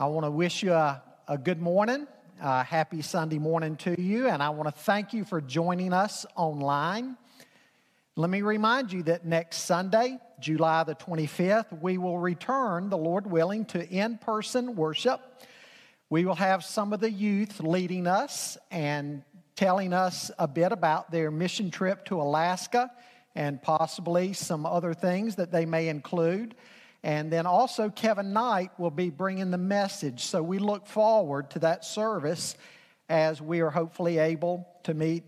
I want to wish you a good morning, a happy Sunday morning to you, and I want to thank you for joining us online. Let me remind you that next Sunday, July the 25th, we will return, the Lord willing, to in-person worship. We will have some of the youth leading us and telling us a bit about their mission trip to Alaska and possibly some other things that they may include. And then also Kevin Knight will be bringing the message. So we look forward to that service as we are hopefully able to meet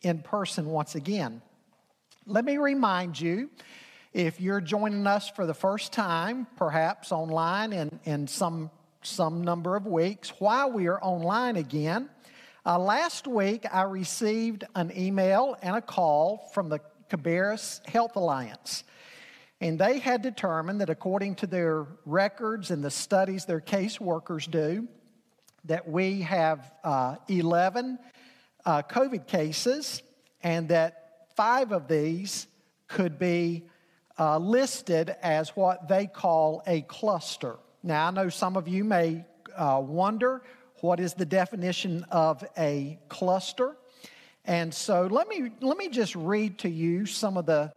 in person once again. Let me remind you, if you're joining us for the first time, perhaps online in some number of weeks, while we are online again, last week I received an email and a call from the Cabarrus Health Alliance. And they had determined that according to their records and the studies their caseworkers do, that we have 11 COVID cases, and that 5 of these could be listed as what they call a cluster. Now, I know some of you may wonder, what is the definition of a cluster? And so let me just read to you some of the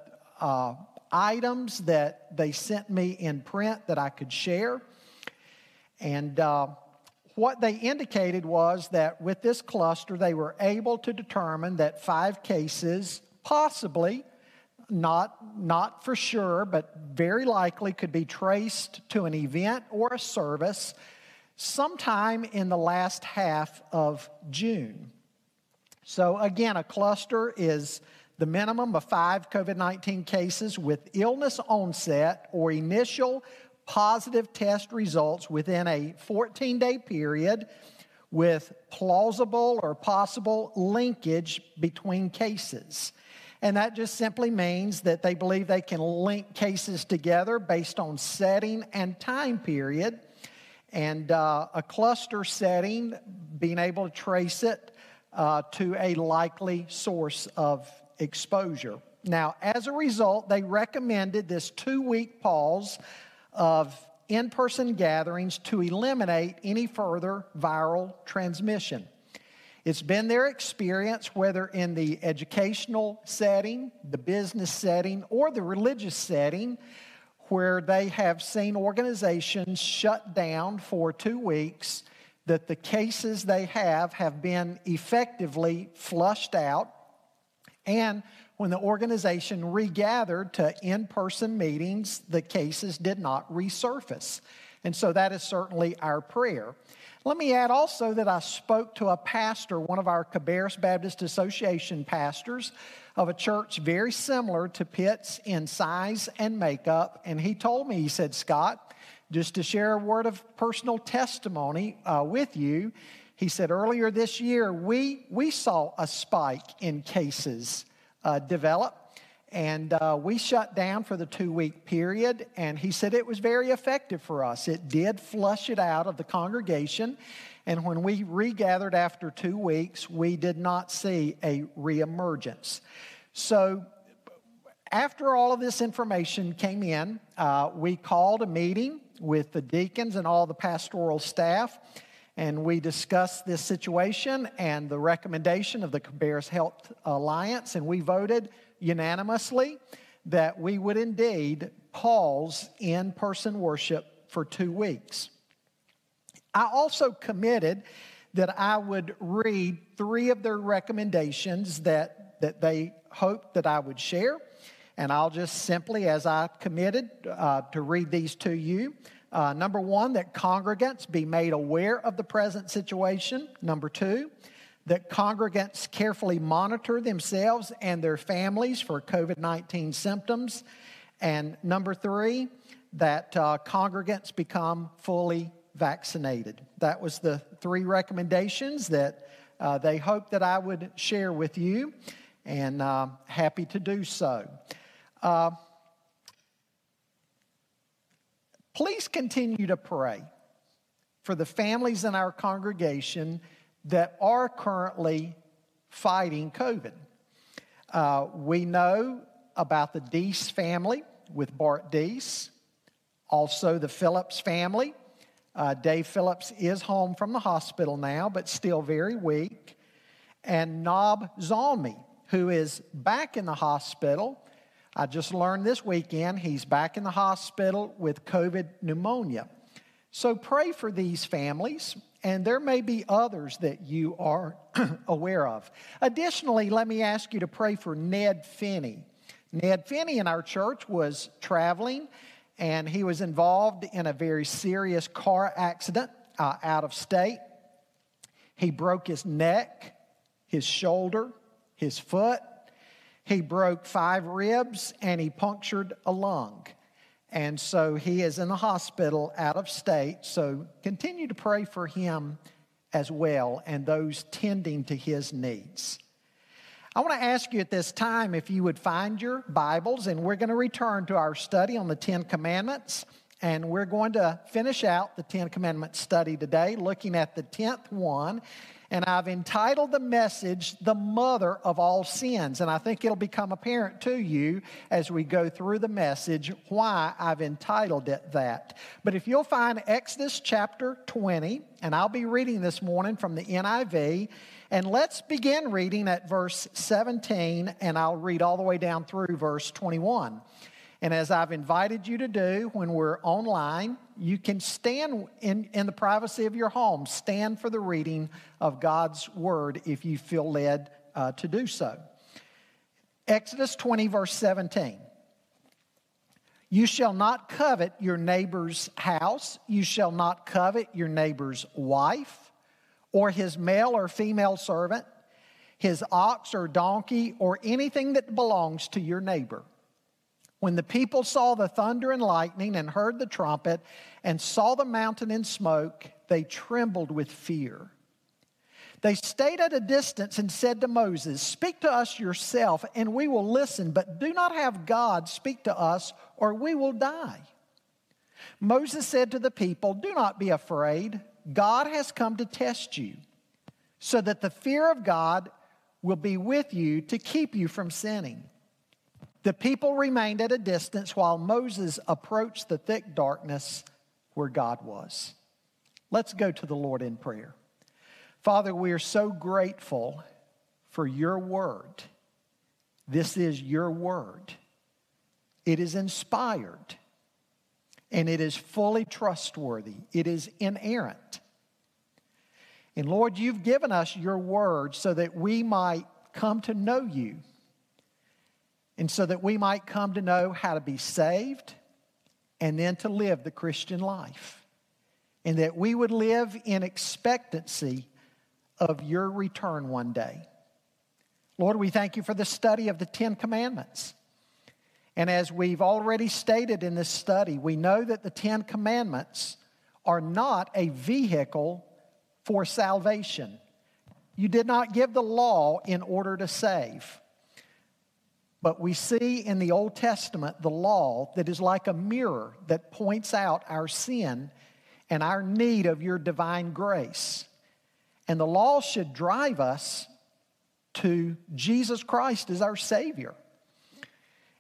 items that they sent me in print that I could share. And what they indicated was that with this cluster, they were able to determine that 5 cases, possibly, not for sure, but very likely could be traced to an event or a service sometime in the last half of June. So again, a cluster is the minimum of 5 COVID-19 cases with illness onset or initial positive test results within a 14-day period with plausible or possible linkage between cases. And that just simply means that they believe they can link cases together based on setting and time period. And a cluster setting, being able to trace it to a likely source of exposure. Now, as a result, they recommended this 2-week pause of in-person gatherings to eliminate any further viral transmission. It's been their experience, whether in the educational setting, the business setting, or the religious setting, where they have seen organizations shut down for 2 weeks, that the cases they have been effectively flushed out. And when the organization regathered to in-person meetings, the cases did not resurface. And so that is certainly our prayer. Let me add also that I spoke to a pastor, one of our Cabarrus Baptist Association pastors of a church very similar to Pitts in size and makeup. And he told me, he said, Scott, just to share a word of personal testimony with you, he said, earlier this year, we saw a spike in cases develop, and we shut down for the 2-week period, and he said it was very effective for us. It did flush it out of the congregation, and when we regathered after 2 weeks, we did not see a reemergence. So after all of this information came in, we called a meeting with the deacons and all the pastoral staff, and we discussed this situation and the recommendation of the Cabarrus Health Alliance, and we voted unanimously that we would indeed pause in-person worship for 2 weeks. I also committed that I would read 3 of their recommendations that they hoped that I would share, and I'll just simply, as I committed, to read these to you. Number 1, that congregants be made aware of the present situation. Number 2, that congregants carefully monitor themselves and their families for COVID-19 symptoms. And number 3, that congregants become fully vaccinated. That was the 3 recommendations that they hoped that I would share with you, and happy to do so. Please continue to pray for the families in our congregation that are currently fighting COVID. We know about the Deese family with Bart Deese, also the Phillips family, Dave Phillips is home from the hospital now, but still very weak. And Nob Zalmi, who is back in the hospital. I just learned this weekend he's back in the hospital with COVID pneumonia. So pray for these families, and there may be others that you are aware of. Additionally, let me ask you to pray for Ned Finney. Ned Finney in our church was traveling, and he was involved in a very serious car accident out of state. He broke his neck, his shoulder, his foot. He broke 5 ribs, and he punctured a lung. And so he is in the hospital out of state, so continue to pray for him as well and those tending to his needs. I want to ask you at this time if you would find your Bibles, and we're going to return to our study on the Ten Commandments, and we're going to finish out the Ten Commandments study today, looking at the 10th one. And I've entitled the message, The Mother of All Sins. And I think it'll become apparent to you as we go through the message why I've entitled it that. But if you'll find Exodus chapter 20, and I'll be reading this morning from the NIV, and let's begin reading at verse 17, and I'll read all the way down through verse 21. And as I've invited you to do when we're online, you can stand in the privacy of your home, stand for the reading of God's Word if you feel led to do so. Exodus 20, verse 17. You shall not covet your neighbor's house. You shall not covet your neighbor's wife or his male or female servant, his ox or donkey, or anything that belongs to your neighbor. When the people saw the thunder and lightning and heard the trumpet and saw the mountain in smoke, they trembled with fear. They stayed at a distance and said to Moses, "Speak to us yourself, and we will listen, but do not have God speak to us, or we will die." Moses said to the people, "Do not be afraid. God has come to test you, so that the fear of God will be with you to keep you from sinning." The people remained at a distance while Moses approached the thick darkness where God was. Let's go to the Lord in prayer. Father, we are so grateful for your word. This is your word. It is inspired, and it is fully trustworthy. It is inerrant. And Lord, you've given us your word so that we might come to know you, and so that we might come to know how to be saved and then to live the Christian life. And that we would live in expectancy of your return one day. Lord, we thank you for the study of the Ten Commandments. And as we've already stated in this study, we know that the Ten Commandments are not a vehicle for salvation. You did not give the law in order to save. But we see in the Old Testament the law that is like a mirror that points out our sin and our need of your divine grace. And the law should drive us to Jesus Christ as our Savior.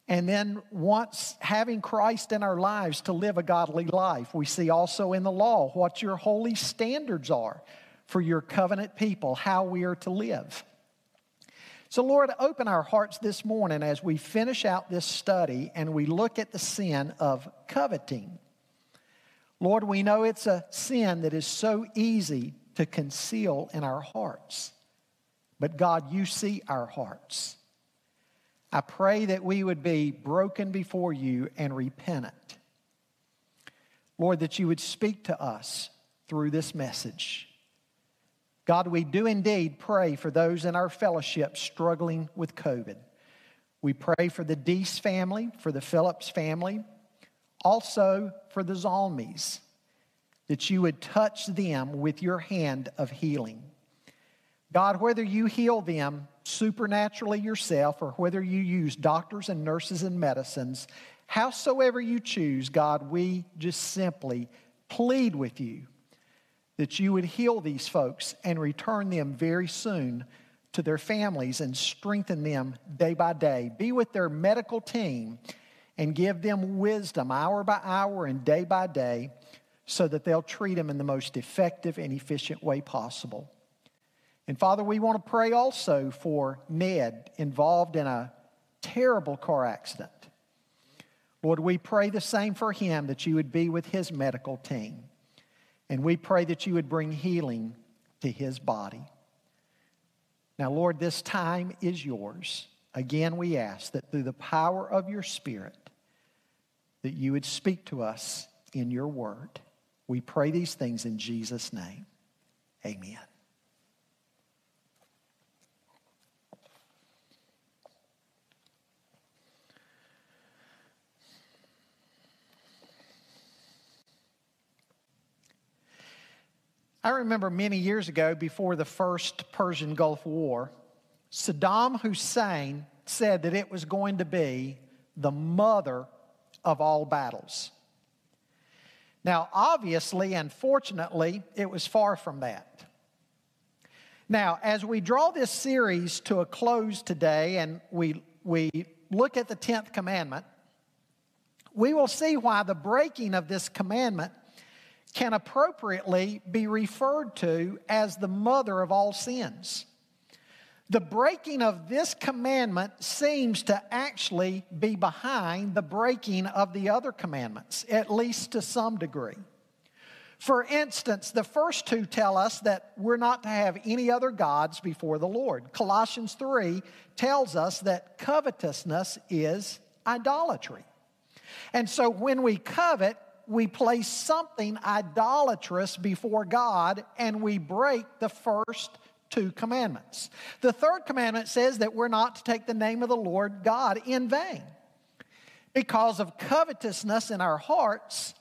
And then once having Christ in our lives, to live a godly life. We see also in the law what your holy standards are for your covenant people, how we are to live. So, Lord, open our hearts this morning as we finish out this study and we look at the sin of coveting. Lord, we know it's a sin that is so easy to conceal in our hearts. But, God, you see our hearts. I pray that we would be broken before you and repentant. Lord, that you would speak to us through this message. God, we do indeed pray for those in our fellowship struggling with COVID. We pray for the Deese family, for the Phillips family, also for the Zalmis, that you would touch them with your hand of healing. God, whether you heal them supernaturally yourself or whether you use doctors and nurses and medicines, howsoever you choose, God, we just simply plead with you that you would heal these folks and return them very soon to their families and strengthen them day by day. Be with their medical team and give them wisdom hour by hour and day by day so that they'll treat them in the most effective and efficient way possible. And Father, we want to pray also for Ned, involved in a terrible car accident. Lord, we pray the same for him, that you would be with his medical team. And we pray that you would bring healing to his body. Now, Lord, this time is yours. Again, we ask that through the power of your Spirit, that you would speak to us in your word. We pray these things in Jesus' name. Amen. I remember many years ago, before the first Persian Gulf War, Saddam Hussein said that it was going to be the mother of all battles. Now, obviously and fortunately, it was far from that. Now, as we draw this series to a close today and we look at the 10th commandment, we will see why the breaking of this commandment can appropriately be referred to as the mother of all sins. The breaking of this commandment seems to actually be behind the breaking of the other commandments, at least to some degree. For instance, the first two tell us that we're not to have any other gods before the Lord. Colossians 3 tells us that covetousness is idolatry. And so when we covet, we place something idolatrous before God, and we break the first two commandments. The third commandment says that we're not to take the name of the Lord God in vain. Because of covetousness in our hearts,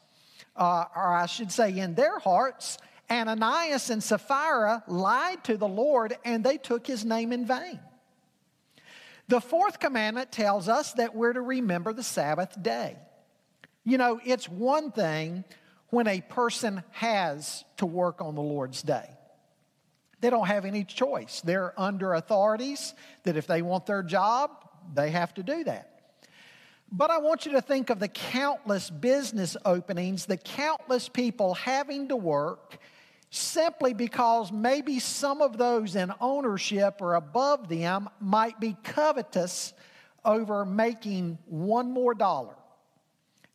or I should say in their hearts, Ananias and Sapphira lied to the Lord, and they took his name in vain. The fourth commandment tells us that we're to remember the Sabbath day. You know, it's one thing when a person has to work on the Lord's day. They don't have any choice. They're under authorities that if they want their job, they have to do that. But I want you to think of the countless business openings, the countless people having to work simply because maybe some of those in ownership or above them might be covetous over making one more dollar.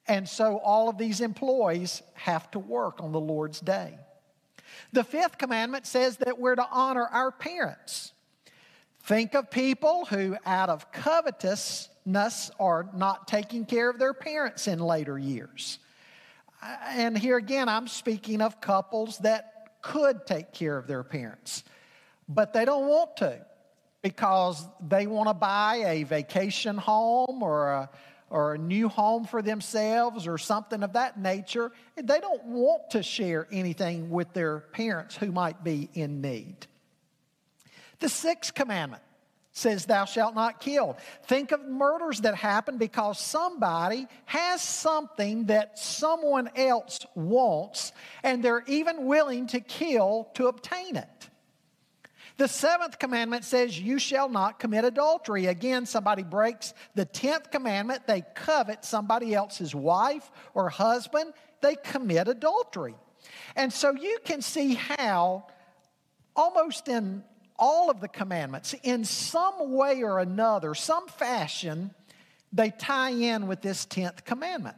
And so all of these employees have to work on the Lord's day. The fifth commandment says that we're to honor our parents. Think of people who, out of covetousness, are not taking care of their parents in later years. And here again, I'm speaking of couples that could take care of their parents, but they don't want to because they want to buy a vacation home or a new home for themselves or something of that nature. They don't want to share anything with their parents who might be in need. The sixth commandment says, thou shalt not kill. Think of murders that happen because somebody has something that someone else wants, and they're even willing to kill to obtain it. The seventh commandment says, you shall not commit adultery. Again, somebody breaks the 10th commandment. They covet somebody else's wife or husband. They commit adultery. And so you can see how almost in all of the commandments, in some way or another, some fashion, they tie in with this 10th commandment.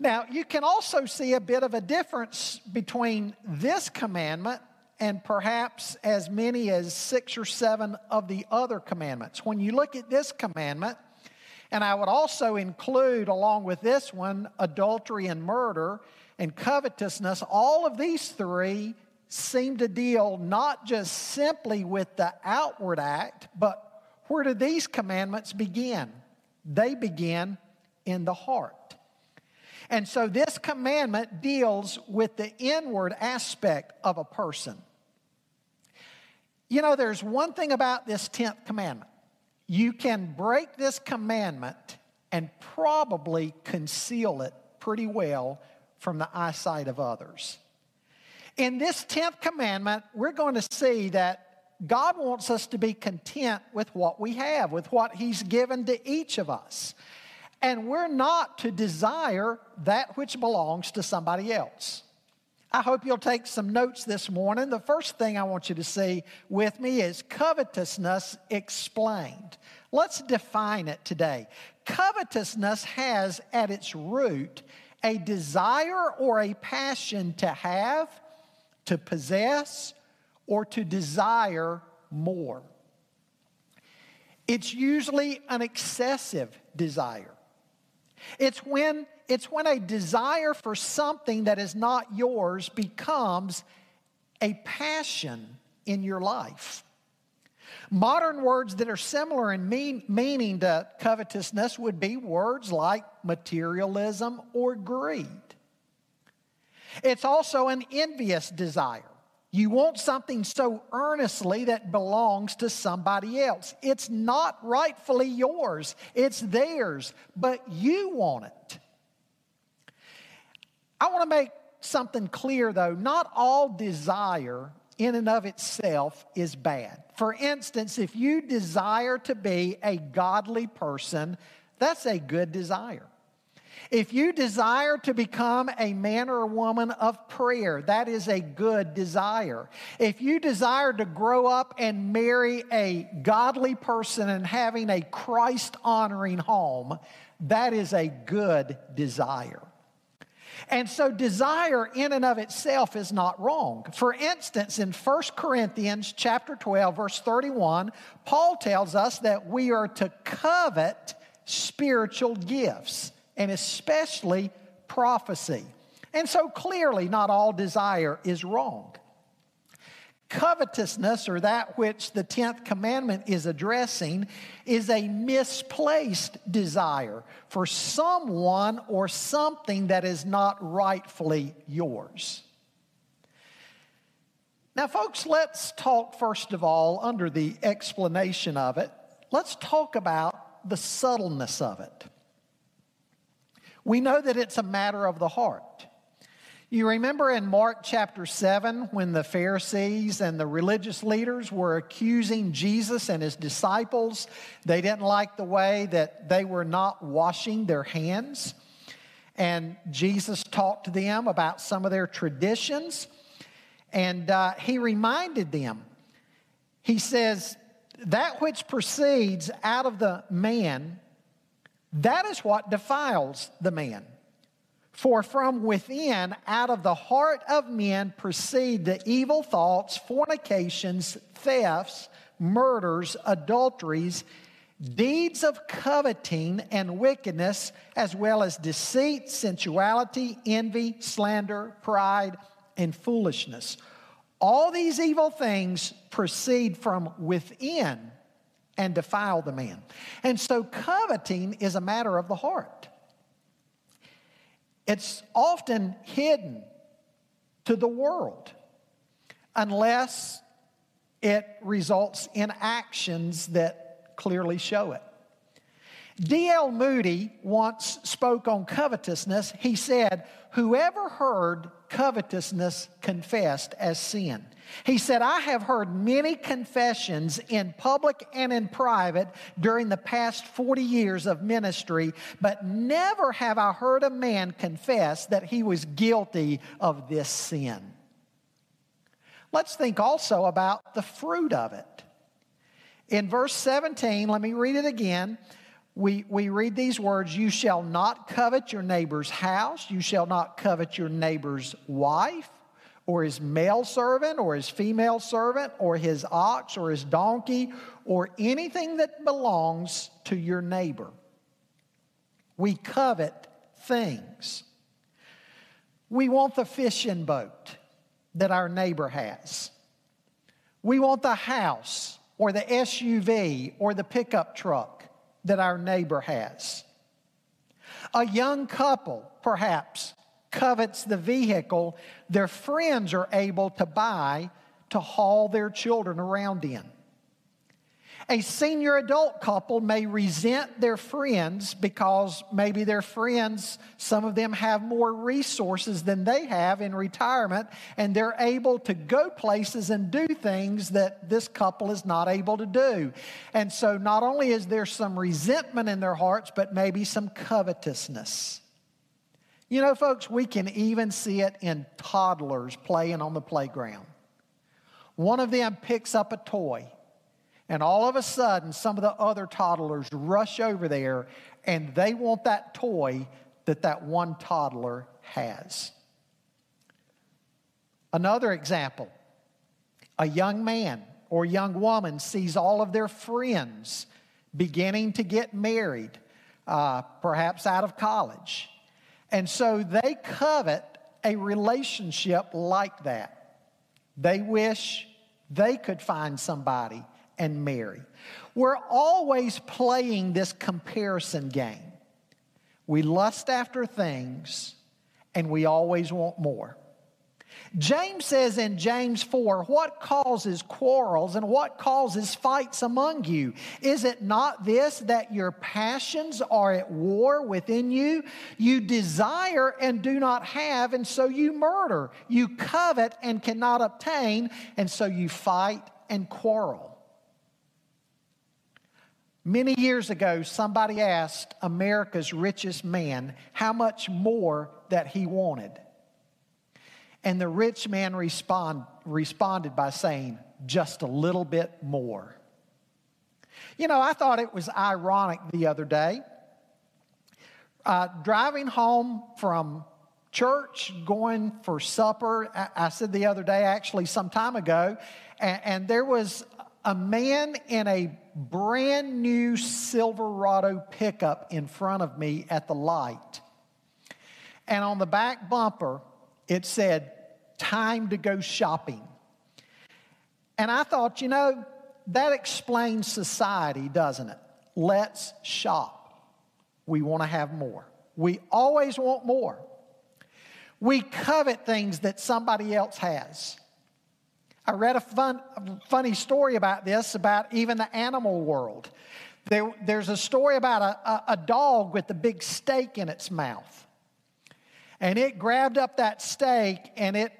Now, you can also see a bit of a difference between this commandment and perhaps as many as 6 or 7 of the other commandments. When you look at this commandment, and I would also include along with this one, adultery and murder and covetousness, all of these three seem to deal not just simply with the outward act, but where do these commandments begin? They begin in the heart. And so this commandment deals with the inward aspect of a person. You know, there's one thing about this 10th commandment. You can break this commandment and probably conceal it pretty well from the eyesight of others. In this 10th commandment, we're going to see that God wants us to be content with what we have, with what He's given to each of us. And we're not to desire that which belongs to somebody else. I hope you'll take some notes this morning. The first thing I want you to see with me is covetousness explained. Let's define it today. Covetousness has at its root a desire or a passion to have, to possess, or to desire more. It's usually an excessive desire. It's when a desire for something that is not yours becomes a passion in your life. Modern words that are similar in meaning to covetousness would be words like materialism or greed. It's also an envious desire. You want something so earnestly that belongs to somebody else. It's not rightfully yours. It's theirs, but you want it. I want to make something clear, though. Not all desire in and of itself is bad. For instance, if you desire to be a godly person, that's a good desire. If you desire to become a man or a woman of prayer, that is a good desire. If you desire to grow up and marry a godly person and having a Christ-honoring home, that is a good desire. And so desire in and of itself is not wrong. For instance, in 1 Corinthians chapter 12, verse 31, Paul tells us that we are to covet spiritual gifts, and especially prophecy. And so clearly not all desire is wrong. Covetousness, or that which the 10th commandment is addressing, is a misplaced desire for someone or something that is not rightfully yours. Now, folks, let's talk first of all, under the explanation of it, let's talk about the subtleness of it. We know that it's a matter of the heart. You remember in Mark chapter 7 when the Pharisees and the religious leaders were accusing Jesus and his disciples. They didn't like the way that they were not washing their hands. And Jesus talked to them about some of their traditions. And he reminded them, he says, that which proceeds out of the man, that is what defiles the man. For from within, out of the heart of men, proceed the evil thoughts, fornications, thefts, murders, adulteries, deeds of coveting and wickedness, as well as deceit, sensuality, envy, slander, pride, and foolishness. All these evil things proceed from within and defile the man. And so coveting is a matter of the heart. It's often hidden to the world unless it results in actions that clearly show it. D.L. Moody once spoke on covetousness. He said, whoever heard covetousness confessed as sin. He said, I have heard many confessions in public and in private during the past 40 years of ministry, but never have I heard a man confess that he was guilty of this sin. Let's think also about the fruit of it. In verse 17, let me read it again. We read these words, you shall not covet your neighbor's house, you shall not covet your neighbor's wife, or his male servant, or his female servant, or his ox, or his donkey, or anything that belongs to your neighbor. We covet things. We want the fishing boat that our neighbor has. We want the house, or the SUV, or the pickup truck that our neighbor has. A young couple, perhaps, covets the vehicle their friends are able to buy to haul their children around in. A senior adult couple may resent their friends because maybe their friends, some of them have more resources than they have in retirement, and they're able to go places and do things that this couple is not able to do. And so not only is there some resentment in their hearts, but maybe some covetousness. You know, folks, we can even see it in toddlers playing on the playground. One of them picks up a toy, and all of a sudden, some of the other toddlers rush over there, and they want that toy that one toddler has. Another example, a young man or young woman sees all of their friends beginning to get married, perhaps out of college. And so they covet a relationship like that. They wish they could find somebody and marry. We're always playing this comparison game. We lust after things, and we always want more. James says in James 4, what causes quarrels and what causes fights among you? Is it not this, that your passions are at war within you? You desire and do not have, and so you murder. You covet and cannot obtain, and so you fight and quarrel. Many years ago, somebody asked America's richest man how much more that he wanted. And the rich man responded by saying, just a little bit more. You know, I thought it was ironic the other day. Driving home from church, going for supper, I said the other day, actually some time ago, and there was a man in a brand new Silverado pickup in front of me at the light. And on the back bumper, it said, time to go shopping. And I thought, you know, that explains society, doesn't it? Let's shop. We want to have more. We always want more. We covet things that somebody else has. I read a funny story about this, about even the animal world. There's a story about a dog with a big steak in its mouth. And it grabbed up that steak, and it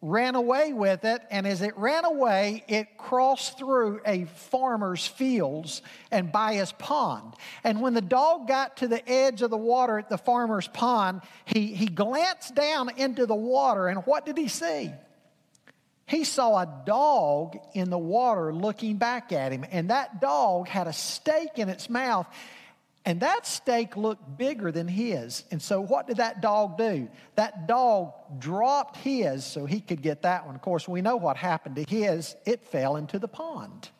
ran away with it. And as it ran away, it crossed through a farmer's fields and by his pond. And when the dog got to the edge of the water at the farmer's pond, he glanced down into the water. And what did he see? He saw a dog in the water looking back at him. And that dog had a steak in its mouth. And that steak looked bigger than his. And so what did that dog do? That dog dropped his so he could get that one. Of course, we know what happened to his. It fell into the pond.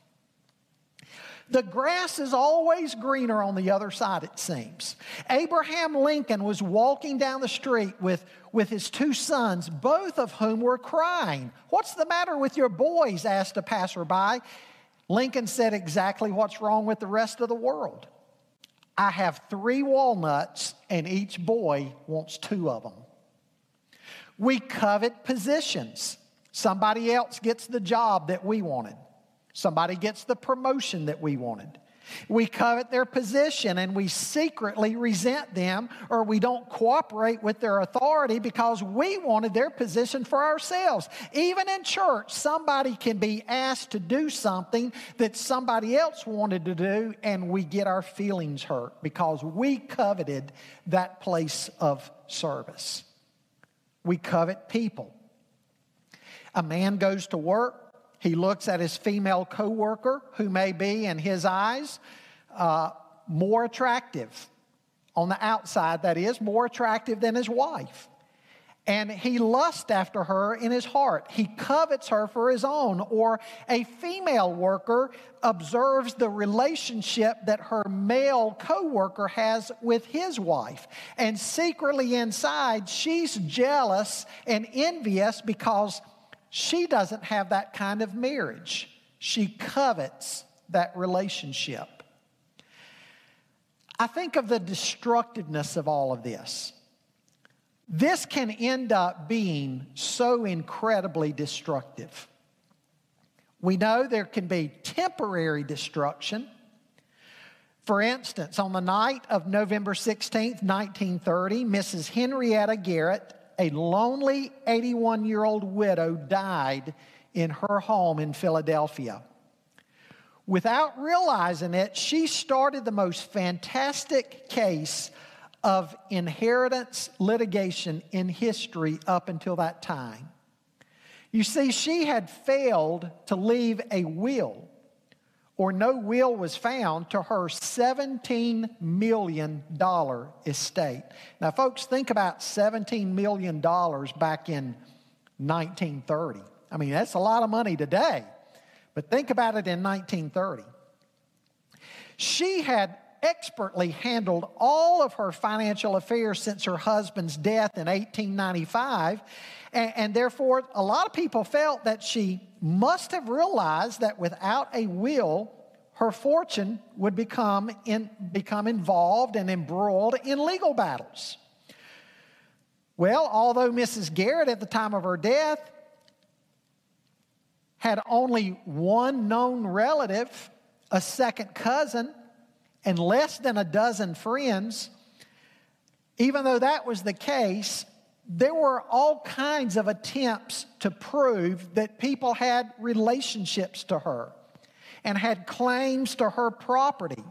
The grass is always greener on the other side, it seems. Abraham Lincoln was walking down the street with his two sons, both of whom were crying. "What's the matter with your boys?" asked a passerby. Lincoln said exactly what's wrong with the rest of the world. I have 3 walnuts, and each boy wants 2 of them. We covet positions. Somebody else gets the job that we wanted. Somebody gets the promotion that we wanted. We covet their position, and we secretly resent them, or we don't cooperate with their authority because we wanted their position for ourselves. Even in church, somebody can be asked to do something that somebody else wanted to do, and we get our feelings hurt because we coveted that place of service. We covet people. A man goes to work. He looks at his female coworker, who may be, in his eyes, more attractive. On the outside, that is, more attractive than his wife. And he lusts after her in his heart. He covets her for his own. Or a female worker observes the relationship that her male coworker has with his wife. And secretly inside, she's jealous and envious because she doesn't have that kind of marriage. She covets that relationship. I think of the destructiveness of all of this. This can end up being so incredibly destructive. We know there can be temporary destruction. For instance, on the night of November 16th, 1930, Mrs. Henrietta Garrett, a lonely 81-year-old widow, died in her home in Philadelphia. Without realizing it, she started the most fantastic case of inheritance litigation in history up until that time. You see, she had failed to leave a will, or no will was found, to her $17 million estate. Now, folks, think about $17 million back in 1930. I mean, that's a lot of money today, but think about it in 1930. She had expertly handled all of her financial affairs since her husband's death in 1895, and therefore a lot of people felt that she must have realized that without a will, her fortune would become involved and embroiled in legal battles. Well, although Mrs. Garrett at the time of her death had only one known relative, a second cousin, and less than a dozen friends, even though that was the case, there were all kinds of attempts to prove that people had relationships to her and had claims to her property.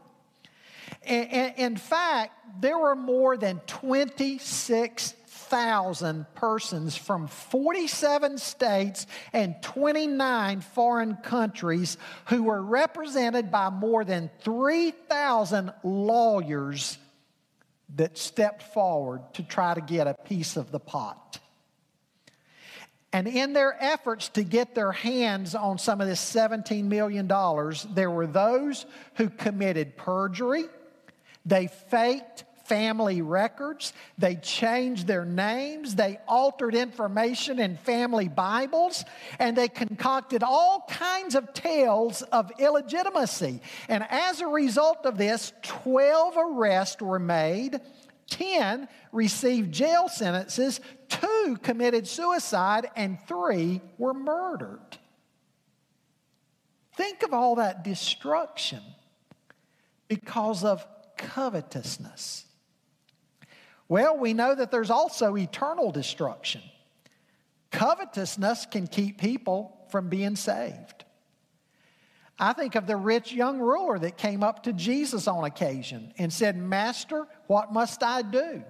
In fact, there were more than 26,000 persons from 47 states and 29 foreign countries who were represented by more than 3,000 lawyers that stepped forward to try to get a piece of the pot. And in their efforts to get their hands on some of this $17 million, there were those who committed perjury, they faked family records, they changed their names, they altered information in family Bibles, and they concocted all kinds of tales of illegitimacy. And as a result of this, 12 arrests were made, 10 received jail sentences, 2 committed suicide, and 3 were murdered. Think of all that destruction because of covetousness. Well, we know that there's also eternal destruction. Covetousness can keep people from being saved. I think of the rich young ruler that came up to Jesus on occasion and said, "Master, what must I do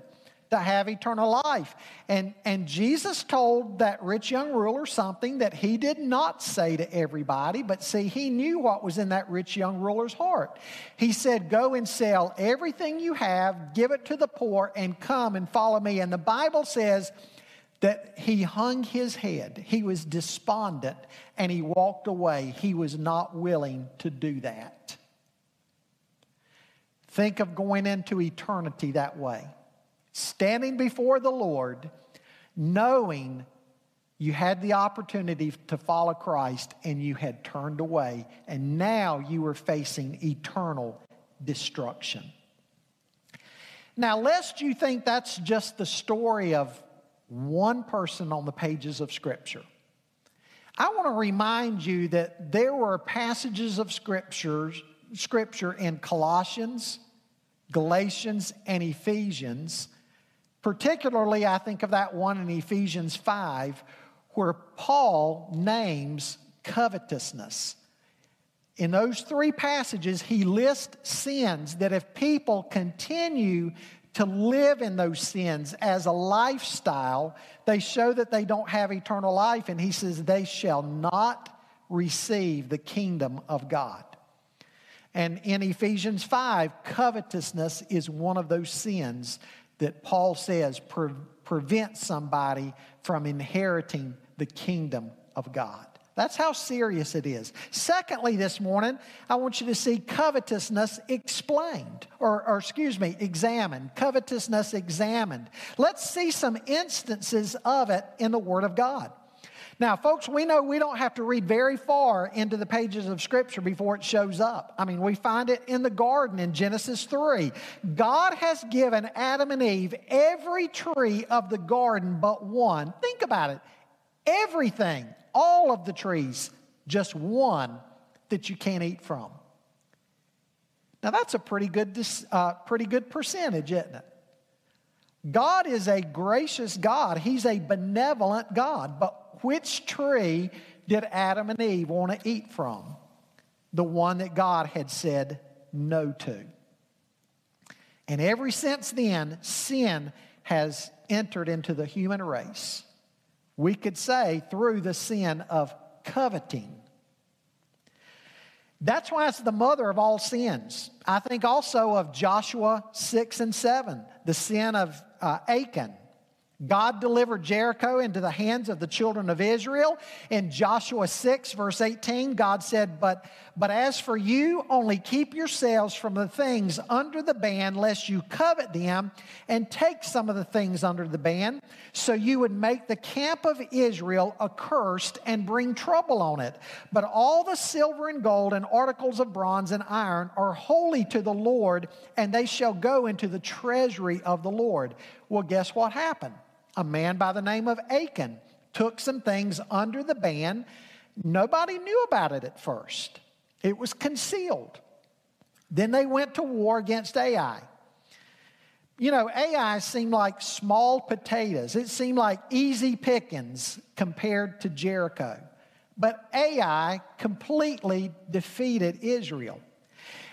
to have eternal life?" And Jesus told that rich young ruler something that he did not say to everybody, but see, he knew what was in that rich young ruler's heart. He said, "Go and sell everything you have, give it to the poor, and come and follow me." And the Bible says that he hung his head. He was despondent, and he walked away. He was not willing to do that. Think of going into eternity that way. Standing before the Lord, knowing you had the opportunity to follow Christ and you had turned away, and now you were facing eternal destruction. Now, lest you think that's just the story of one person on the pages of Scripture, I want to remind you that there were passages of Scripture in Colossians, Galatians, and Ephesians. Particularly, I think of that one in Ephesians 5, where Paul names covetousness. In those 3 passages, he lists sins that if people continue to live in those sins as a lifestyle, they show that they don't have eternal life. And he says they shall not receive the kingdom of God. And in Ephesians 5, covetousness is one of those sins that Paul says prevents somebody from inheriting the kingdom of God. That's how serious it is. Secondly, this morning, I want you to see covetousness explained, examined. Covetousness examined. Let's see some instances of it in the Word of God. Now, folks, we know we don't have to read very far into the pages of Scripture before it shows up. I mean, we find it in the garden in Genesis 3. God has given Adam and Eve every tree of the garden but one. Think about it. Everything, all of the trees, just one that you can't eat from. Now that's a pretty good percentage, isn't it? God is a gracious God. He's a benevolent God. But which tree did Adam and Eve want to eat from? The one that God had said no to. And ever since then, sin has entered into the human race. We could say through the sin of coveting. That's why it's the mother of all sins. I think also of Joshua 6 and 7, the sin of Achan. God delivered Jericho into the hands of the children of Israel. In Joshua 6, verse 18, God said, But as for you, only keep yourselves from the things under the ban, lest you covet them, and take some of the things under the ban, so you would make the camp of Israel accursed and bring trouble on it. But all the silver and gold and articles of bronze and iron are holy to the Lord, and they shall go into the treasury of the Lord. Well, guess what happened? A man by the name of Achan took some things under the ban. Nobody knew about it at first. It was concealed. Then they went to war against Ai. You know, Ai seemed like small potatoes. It seemed like easy pickings compared to Jericho. But Ai completely defeated Israel.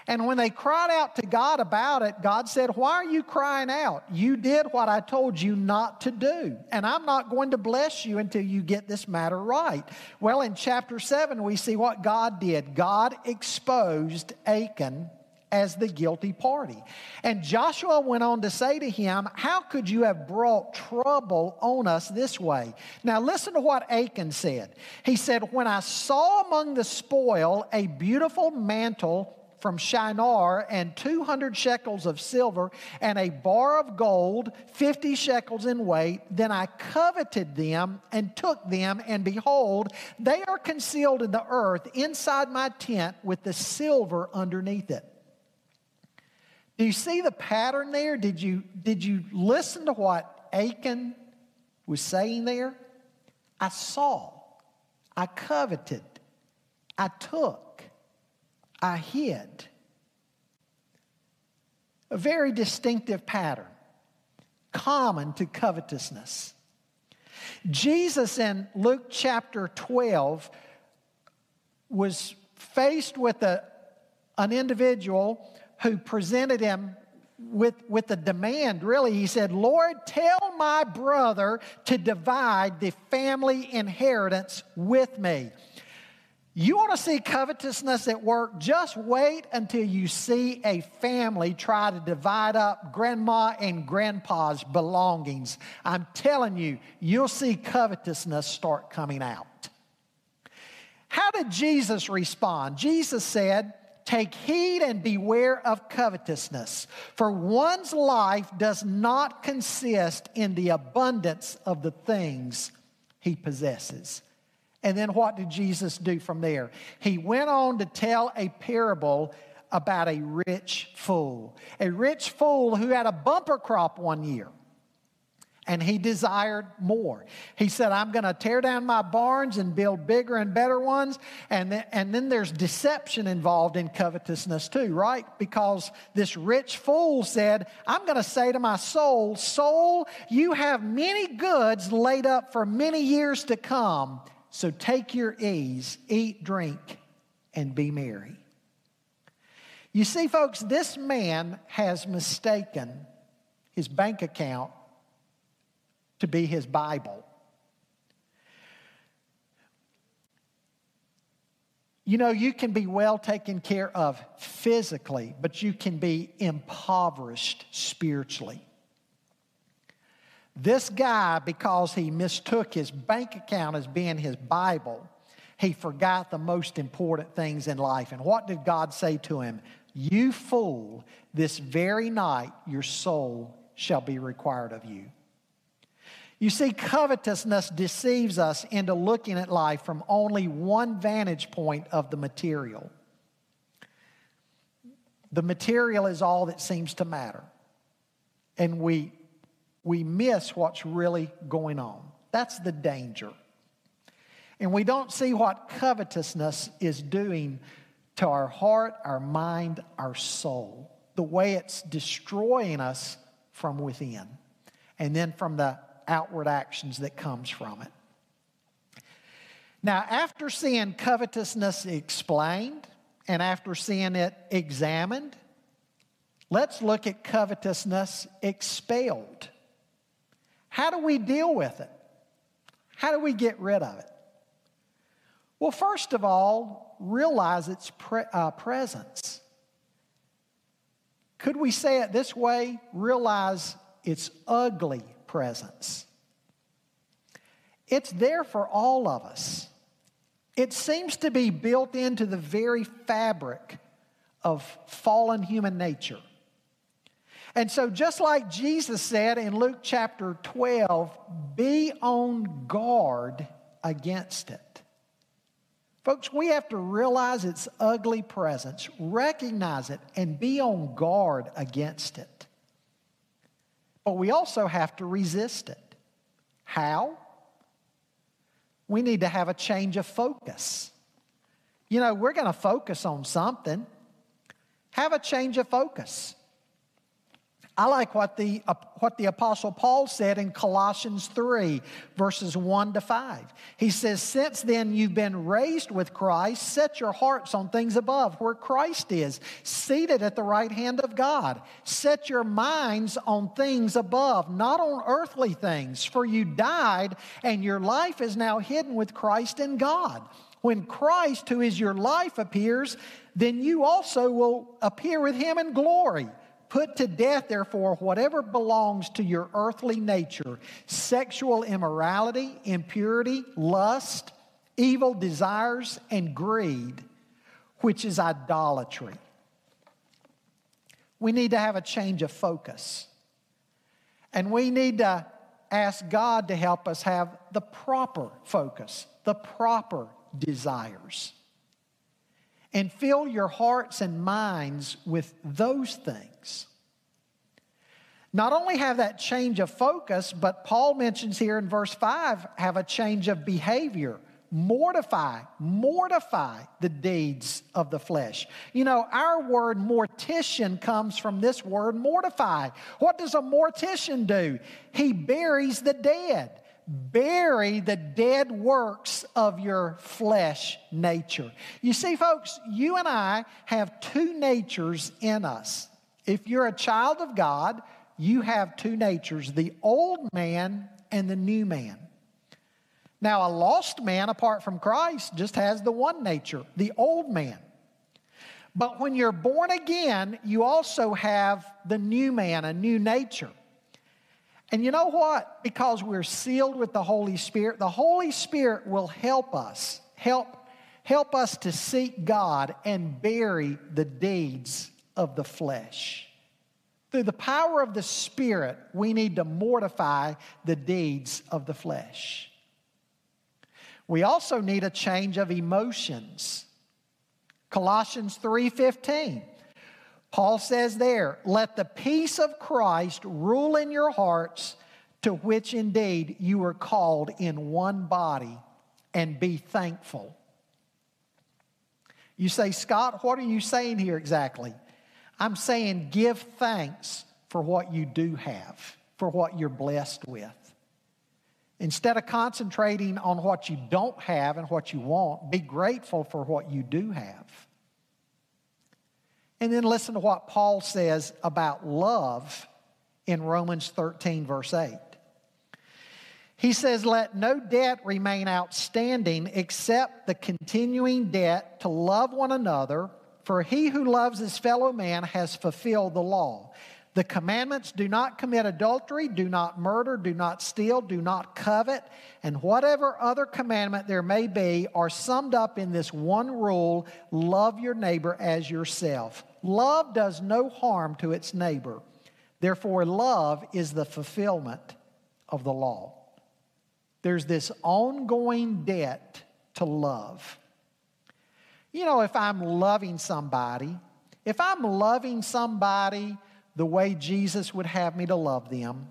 And when they cried out to God about it, God said, "Why are you crying out? You did what I told you not to do, and I'm not going to bless you until you get this matter right." Well, in chapter 7, we see what God did. God exposed Achan as the guilty party. And Joshua went on to say to him, "How could you have brought trouble on us this way?" Now listen to what Achan said. He said, "When I saw among the spoil a beautiful mantle from Shinar and 200 shekels of silver and a bar of gold, 50 shekels in weight. Then I coveted them and took them, and behold, they are concealed in the earth inside my tent with the silver underneath it." Do you see the pattern there? Did you listen to what Achan was saying there? I saw, I coveted, I took, I hid. A very distinctive pattern, common to covetousness. Jesus in Luke chapter 12 was faced with an individual who presented him with a demand, really. He said, "Lord, tell my brother to divide the family inheritance with me." You want to see covetousness at work? Just wait until you see a family try to divide up grandma and grandpa's belongings. I'm telling you, you'll see covetousness start coming out. How did Jesus respond? Jesus said, "Take heed and beware of covetousness, for one's life does not consist in the abundance of the things he possesses." And then what did Jesus do from there? He went on to tell a parable about a rich fool. A rich fool who had a bumper crop one year, and he desired more. He said, "I'm going to tear down my barns and build bigger and better ones." And then there's deception involved in covetousness too, right? Because this rich fool said, "I'm going to say to my soul, 'Soul, you have many goods laid up for many years to come. So take your ease, eat, drink, and be merry.'" You see, folks, this man has mistaken his bank account to be his Bible. You know, you can be well taken care of physically, but you can be impoverished spiritually. This guy, because he mistook his bank account as being his Bible, he forgot the most important things in life. And what did God say to him? "You fool, this very night your soul shall be required of you." You see, covetousness deceives us into looking at life from only one vantage point of the material. The material is all that seems to matter. And we miss what's really going on. That's the danger. and we don't see what covetousness is doing to our heart, our mind, our soul, the way it's destroying us from within, and then from the outward actions that comes from it. Now, after seeing covetousness explained, and after seeing it examined, let's look at covetousness expelled. How do we deal with it? How do we get rid of it? Well, first of all, realize its presence. Could we say it this way? Realize its ugly presence. It's there for all of us. It seems to be built into the very fabric of fallen human nature. And so just like Jesus said in Luke chapter 12, be on guard against it. Folks, we have to realize its ugly presence, recognize it, and be on guard against it. But we also have to resist it. How? We need to have a change of focus. You know, we're going to focus on something. Have a change of focus. I like what the Apostle Paul said in Colossians 3, verses 1 to 5. He says, since then you've been raised with Christ, set your hearts on things above, where Christ is, seated at the right hand of God. Set your minds on things above, not on earthly things, for you died, and your life is now hidden with Christ in God. When Christ, who is your life, appears, then you also will appear with him in glory. Put to death, therefore, whatever belongs to your earthly nature, sexual immorality, impurity, lust, evil desires, and greed, which is idolatry. We need to have a change of focus. And we need to ask God to help us have the proper focus, the proper desires. And fill your hearts and minds with those things. Not only have that change of focus, but Paul mentions here in verse 5, have a change of behavior. Mortify the deeds of the flesh. You know, our word mortician comes from this word mortify. What does a mortician do? He buries the dead. Bury the dead works of your flesh nature. You see, folks, you and I have two natures in us. If you're a child of God, you have two natures, the old man and the new man. Now, a lost man, apart from Christ, just has the one nature, the old man. But when you're born again, you also have the new man, a new nature. And you know what? Because we're sealed with the Holy Spirit will help us, help us to seek God and bury the deeds of the flesh. Through the power of the Spirit, we need to mortify the deeds of the flesh. We also need a change of emotions. Colossians 3:15. Paul says there, let the peace of Christ rule in your hearts, to which indeed you were called in one body, and be thankful. You say, Scott, what are you saying here exactly? I'm saying give thanks for what you do have, for what you're blessed with. Instead of concentrating on what you don't have and what you want, be grateful for what you do have. And then listen to what Paul says about love in Romans 13, verse 8. He says, let no debt remain outstanding except the continuing debt to love one another, for he who loves his fellow man has fulfilled the law. The commandments, do not commit adultery, do not murder, do not steal, do not covet, and whatever other commandment there may be, are summed up in this one rule, love your neighbor as yourself. Love does no harm to its neighbor. Therefore, love is the fulfillment of the law. There's this ongoing debt to love. You know, if I'm loving somebody, the way Jesus would have me to love them.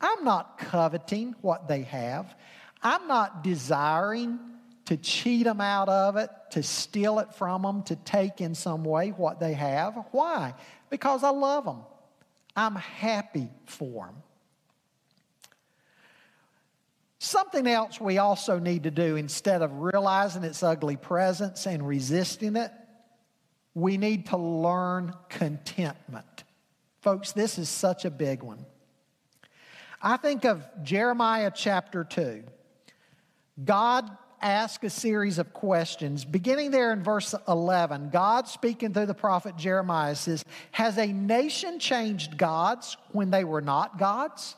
I'm not coveting what they have. I'm not desiring to cheat them out of it, to steal it from them, to take in some way what they have. Why? Because I love them. I'm happy for them. Something else we also need to do, instead of realizing its ugly presence and resisting it, we need to learn contentment. Folks, this is such a big one. I think of Jeremiah chapter 2. God asked a series of questions. Beginning there in verse 11, God, speaking through the prophet Jeremiah, says, "Has a nation changed gods when they were not gods?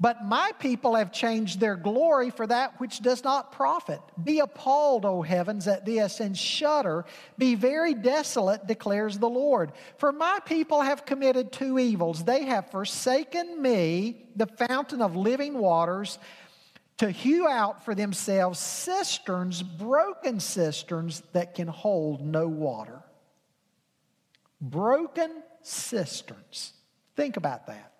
But my people have changed their glory for that which does not profit. Be appalled, O heavens, at this, and shudder. Be very desolate, declares the Lord. For my people have committed two evils. They have forsaken me, the fountain of living waters, to hew out for themselves cisterns, broken cisterns that can hold no water." Broken cisterns. Think about that.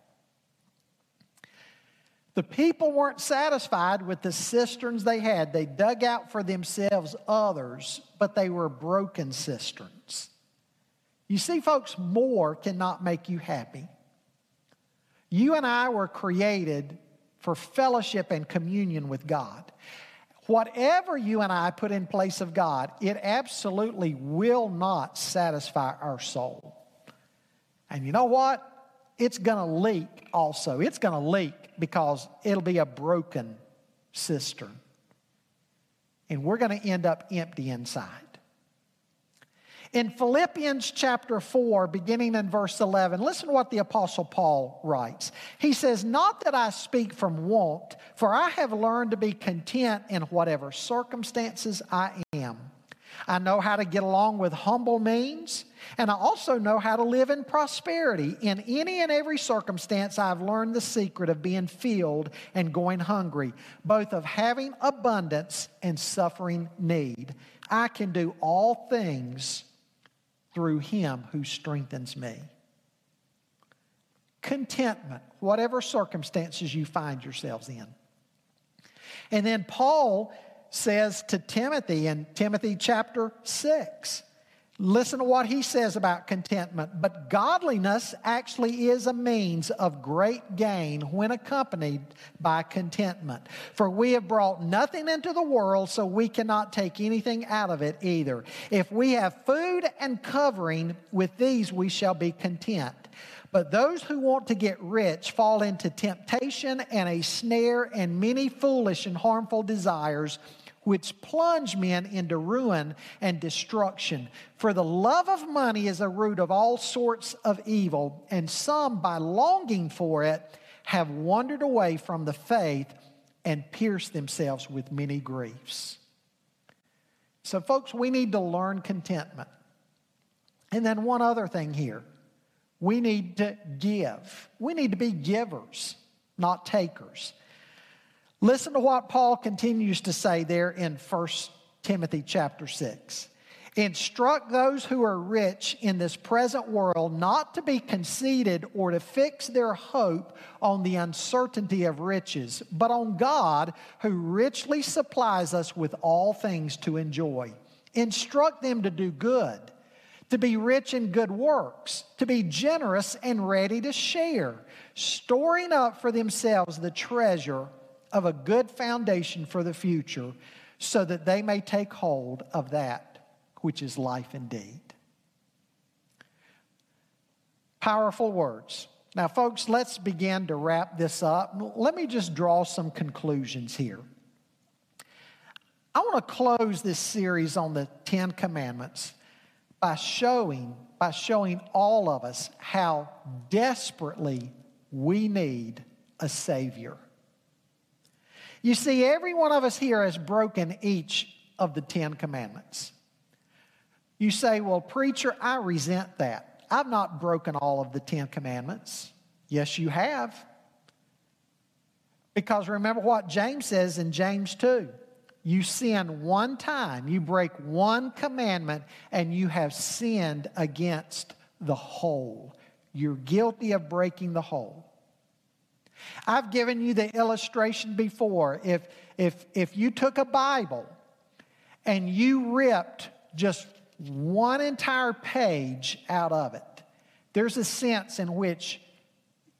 The people weren't satisfied with the cisterns they had. They dug out for themselves others, but they were broken cisterns. You see, folks, more cannot make you happy. You and I were created for fellowship and communion with God. Whatever you and I put in place of God, it absolutely will not satisfy our soul. And you know what? It's going to leak also. It's going to leak because it'll be a broken cistern. And we're going to end up empty inside. In Philippians chapter 4, beginning in verse 11, listen to what the Apostle Paul writes. He says, "Not that I speak from want, for I have learned to be content in whatever circumstances I am. I know how to get along with humble means, and I also know how to live in prosperity. In any and every circumstance, I've learned the secret of being filled and going hungry, both of having abundance and suffering need. I can do all things through Him who strengthens me." Contentment, whatever circumstances you find yourselves in. And then Paul says to Timothy in Timothy chapter 6. Listen to what he says about contentment. "But godliness actually is a means of great gain when accompanied by contentment. For we have brought nothing into the world, so we cannot take anything out of it either. If we have food and covering, with these we shall be content. But those who want to get rich fall into temptation and a snare and many foolish and harmful desires, which plunge men into ruin and destruction. For the love of money is a root of all sorts of evil, and some, by longing for it, have wandered away from the faith and pierced themselves with many griefs." So, folks, we need to learn contentment. And then one other thing here. We need to give. We need to be givers, not takers. Listen to what Paul continues to say there in 1 Timothy chapter 6. "Instruct those who are rich in this present world not to be conceited or to fix their hope on the uncertainty of riches, but on God, who richly supplies us with all things to enjoy. Instruct them to do good, to be rich in good works, to be generous and ready to share, storing up for themselves the treasure of a good foundation for the future, so that they may take hold of that which is life indeed." Powerful words. Now, folks, let's begin to wrap this up. Let me just draw some conclusions here. I want to close this series on the Ten Commandments by showing all of us how desperately we need a Savior. You see, every one of us here has broken each of the Ten Commandments. You say, "Well, preacher, I resent that. I've not broken all of the Ten Commandments." Yes, you have. Because remember what James says in James 2. You sin one time, you break one commandment, and you have sinned against the whole. You're guilty of breaking the whole. I've given you the illustration before. If you took a Bible and you ripped just one entire page out of it, there's a sense in which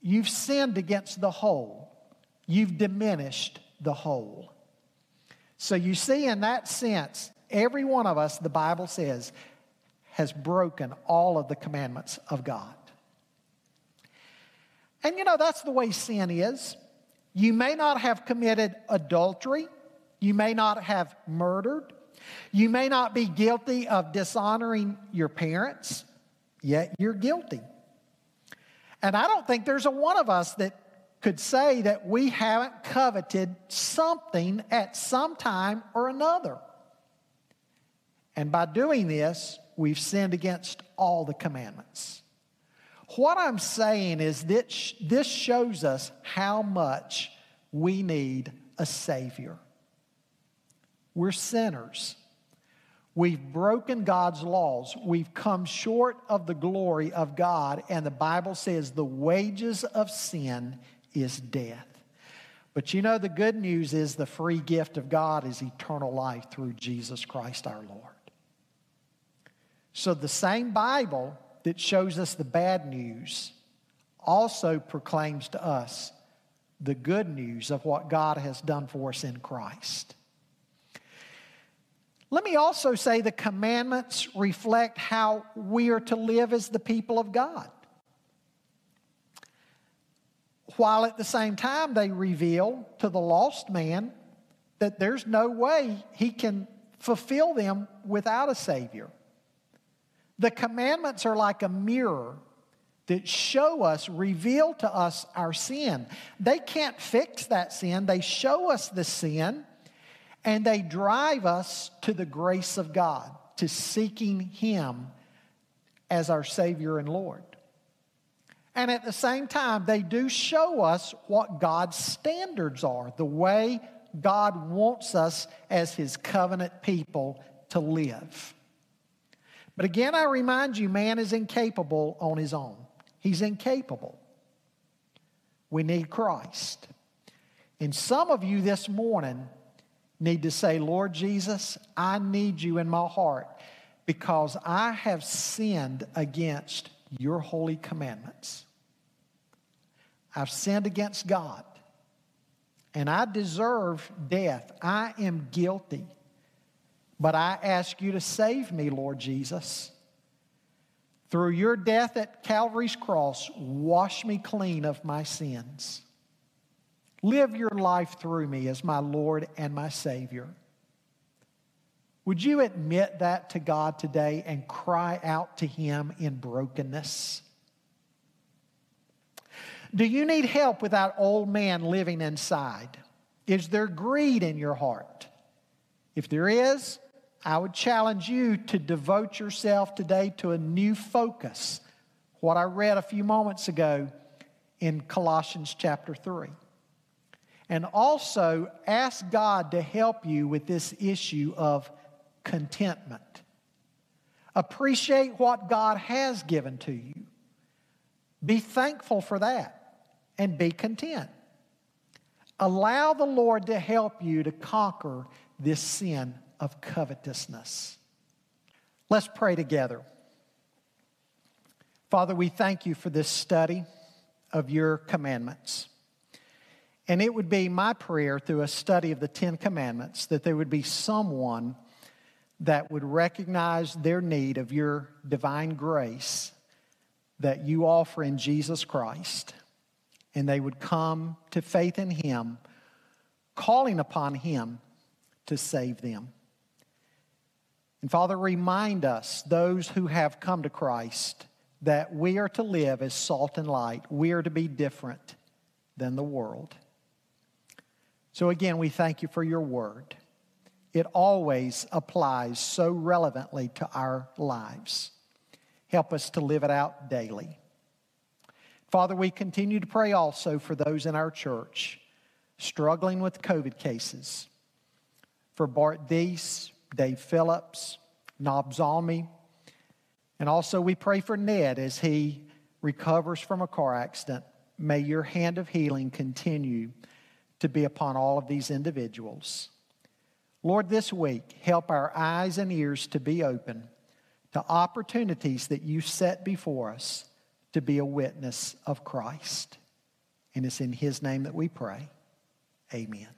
you've sinned against the whole. You've diminished the whole. So you see, in that sense, every one of us, the Bible says, has broken all of the commandments of God. And you know, that's the way sin is. You may not have committed adultery. You may not have murdered. You may not be guilty of dishonoring your parents, yet you're guilty. And I don't think there's a one of us that could say that we haven't coveted something at some time or another. And by doing this, we've sinned against all the commandments. What I'm saying is that this shows us how much we need a Savior. We're sinners. We've broken God's laws. We've come short of the glory of God. And the Bible says the wages of sin is death. But you know, the good news is the free gift of God is eternal life through Jesus Christ our Lord. So the same Bible that shows us the bad news also proclaims to us the good news of what God has done for us in Christ. Let me also say the commandments reflect how we are to live as the people of God, while at the same time they reveal to the lost man that there's no way he can fulfill them without a Savior. The commandments are like a mirror that show us, reveal to us our sin. They can't fix that sin. They show us the sin, and they drive us to the grace of God, to seeking Him as our Savior and Lord. And at the same time, they do show us what God's standards are, the way God wants us as His covenant people to live. But again, I remind you, man is incapable on his own. He's incapable. We need Christ. And some of you this morning need to say, Lord Jesus, I need you in my heart because I have sinned against your holy commandments. I've sinned against God, and I deserve death. I am guilty. But I ask you to save me, Lord Jesus. Through your death at Calvary's cross, wash me clean of my sins. Live your life through me as my Lord and my Savior. Would you admit that to God today and cry out to Him in brokenness? Do you need help with that old man living inside? Is there greed in your heart? If there is, I would challenge you to devote yourself today to a new focus. What I read a few moments ago in Colossians chapter 3. And also ask God to help you with this issue of contentment. Appreciate what God has given to you. Be thankful for that and be content. Allow the Lord to help you to conquer this sin of covetousness. Let's pray together. Father, we thank you for this study of your commandments. And it would be my prayer through a study of the Ten Commandments that there would be someone that would recognize their need of your divine grace that you offer in Jesus Christ, and they would come to faith in Him, calling upon Him to save them. And Father, remind us, those who have come to Christ, that we are to live as salt and light. We are to be different than the world. So again, we thank you for your word. It always applies so relevantly to our lives. Help us to live it out daily. Father, we continue to pray also for those in our church struggling with COVID cases. For Bart Deese, Dave Phillips, Nob Zalmi. And also we pray for Ned as he recovers from a car accident. May your hand of healing continue to be upon all of these individuals. Lord, this week, help our eyes and ears to be open to opportunities that you set before us to be a witness of Christ. And it's in his name that we pray. Amen.